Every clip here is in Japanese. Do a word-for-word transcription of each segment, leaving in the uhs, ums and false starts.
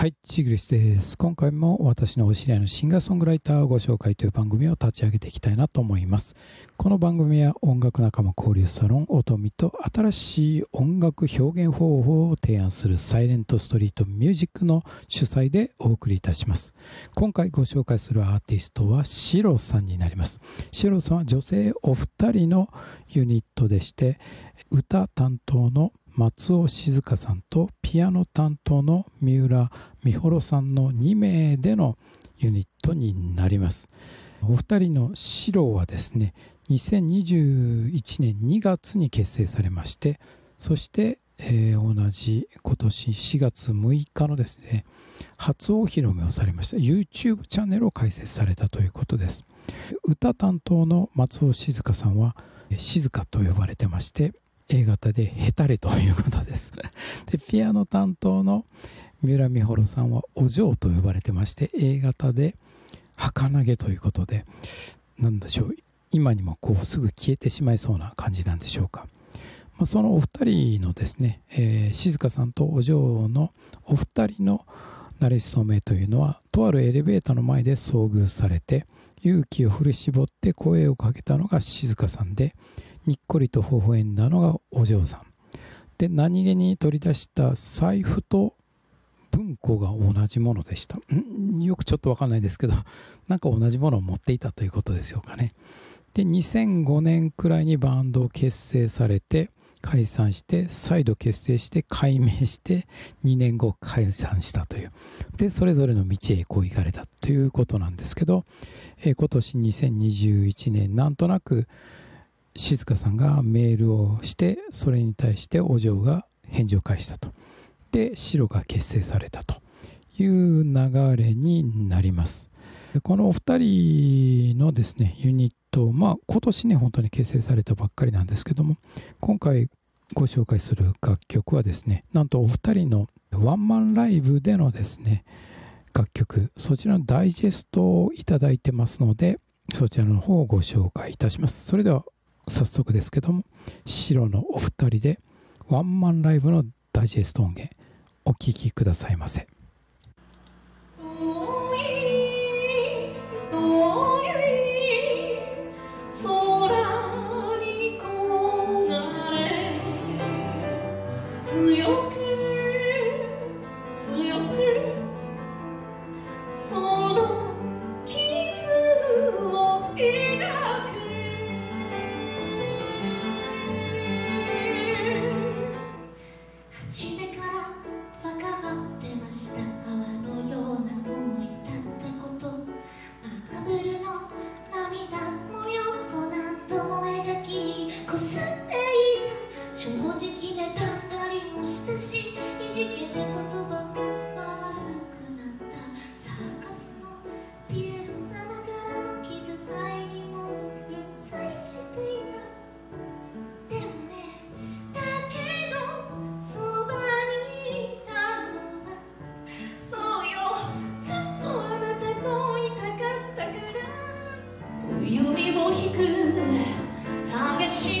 はい、シグリスです。今回も私のお知り合いのシンガーソングライターをご紹介という番組を立ち上げていきたいなと思います。この番組は音楽仲間交流サロン音見と新しい音楽表現方法を提案するサイレントストリートミュージックの主催でお送りいたします。今回ご紹介するアーティストはシロさんになります。シロさんは女性お二人のユニットでして、歌担当の松尾静香さんとピアノ担当の三浦美幌さんのに名でのユニットになります。お二人のシロはですね、にせんにじゅういちねんにがつに結成されまして、そして、えー、同じ今年しがつむいかのですね、初お披露目をされました YouTube チャンネルを開設されたということです。歌担当の松尾静香さんは静香と呼ばれてまして、A 型でヘタレということです。で、ピアノ担当の三浦美幌さんはお嬢と呼ばれてまして A 型で儚げということで、なんでしょう、今にもこうすぐ消えてしまいそうな感じなんでしょうか。まあ、そのお二人のですね、えー、静香さんとお嬢のお二人のなれ初めというのは、とあるエレベーターの前で遭遇されて勇気を振り絞って声をかけたのが静香さんで、にっこりと微笑んだのがお嬢さんで、何気に取り出した財布と文庫が同じものでした。んよくちょっと分かんないですけど、なんか同じものを持っていたということでしょうかね。で、にせんごねんくらいにバンドを結成されて、解散して再度結成して改名してにねんご解散したという、でそれぞれの道へこう行かれたということなんですけど、えー、今年にせんにじゅういちねん、なんとなく静香さんがメールをして、それに対してお嬢が返事を返したと、でシロが結成されたという流れになります。このお二人のですねユニット、まあ今年ね本当に結成されたばっかりなんですけども、今回ご紹介する楽曲はですね、なんとお二人のワンマンライブでのですね楽曲、そちらのダイジェストをいただいてますので、そちらの方をご紹介いたします。それでは早速ですけども、シロのお二人でワンマンライブのダイジェスト音源お聴きくださいませ。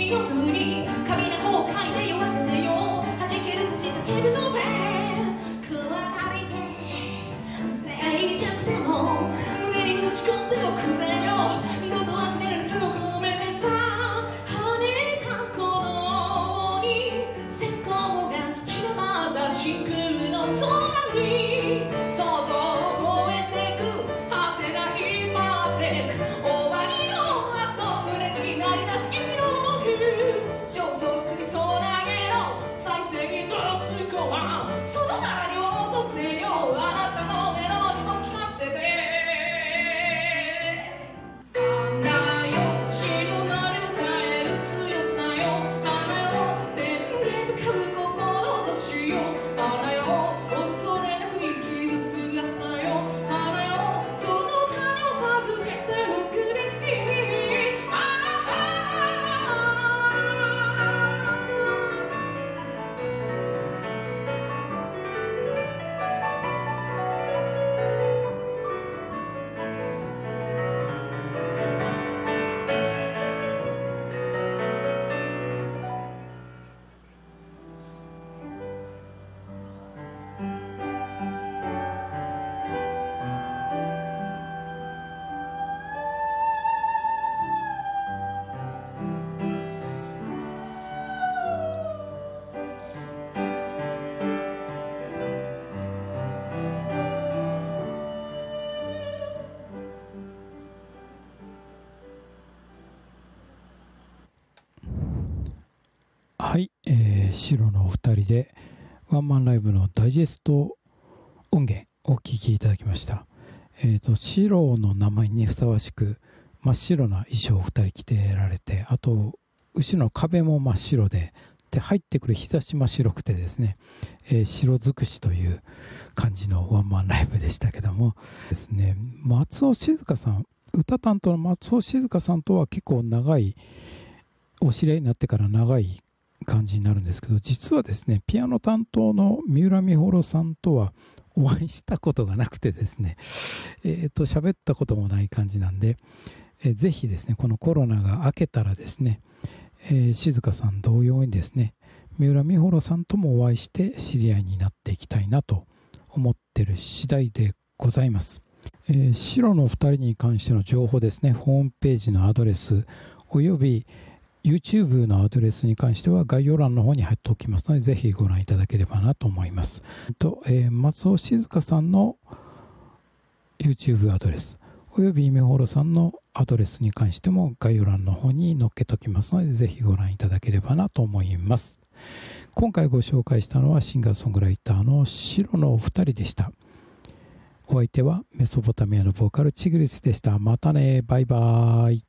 「髪の方を嗅いで酔わせてよ」「はじける星避けるのべ」「白のお二人でワンマンライブのダイジェスト音源をお聴きいただきました。えっと、白の名前にふさわしく真っ白な衣装をふたり着てられて、あと後ろの壁も真っ白で、で入ってくる日差しも白くてですね、えー、白尽くしという感じのワンマンライブでしたけどもですね、松尾静香さん、歌担当の松尾静香さんとは結構長い、お知り合いになってから長い感じになるんですけど、実はですねピアノ担当の三浦美穂さんとはお会いしたことがなくてですね、えっと喋ったこともない感じなんで、えー、ぜひですねこのコロナが明けたらですね、えー、静香さん同様にですね三浦美穂さんともお会いして知り合いになっていきたいなと思ってる次第でございます。えー、白のふたりに関しての情報ですね、ホームページのアドレスおよび YouTube のアドレスに関しては概要欄の方に貼っておきますので、ぜひご覧いただければなと思います。と、えー、松尾静香さんの YouTube アドレスおよび美穂さんのアドレスに関しても概要欄の方に載っけときますので、ぜひご覧いただければなと思います。今回ご紹介したのはシンガーソングライターの白のお二人でした。お相手はメソポタミアのボーカルチグリスでした。またね、バイバーイ。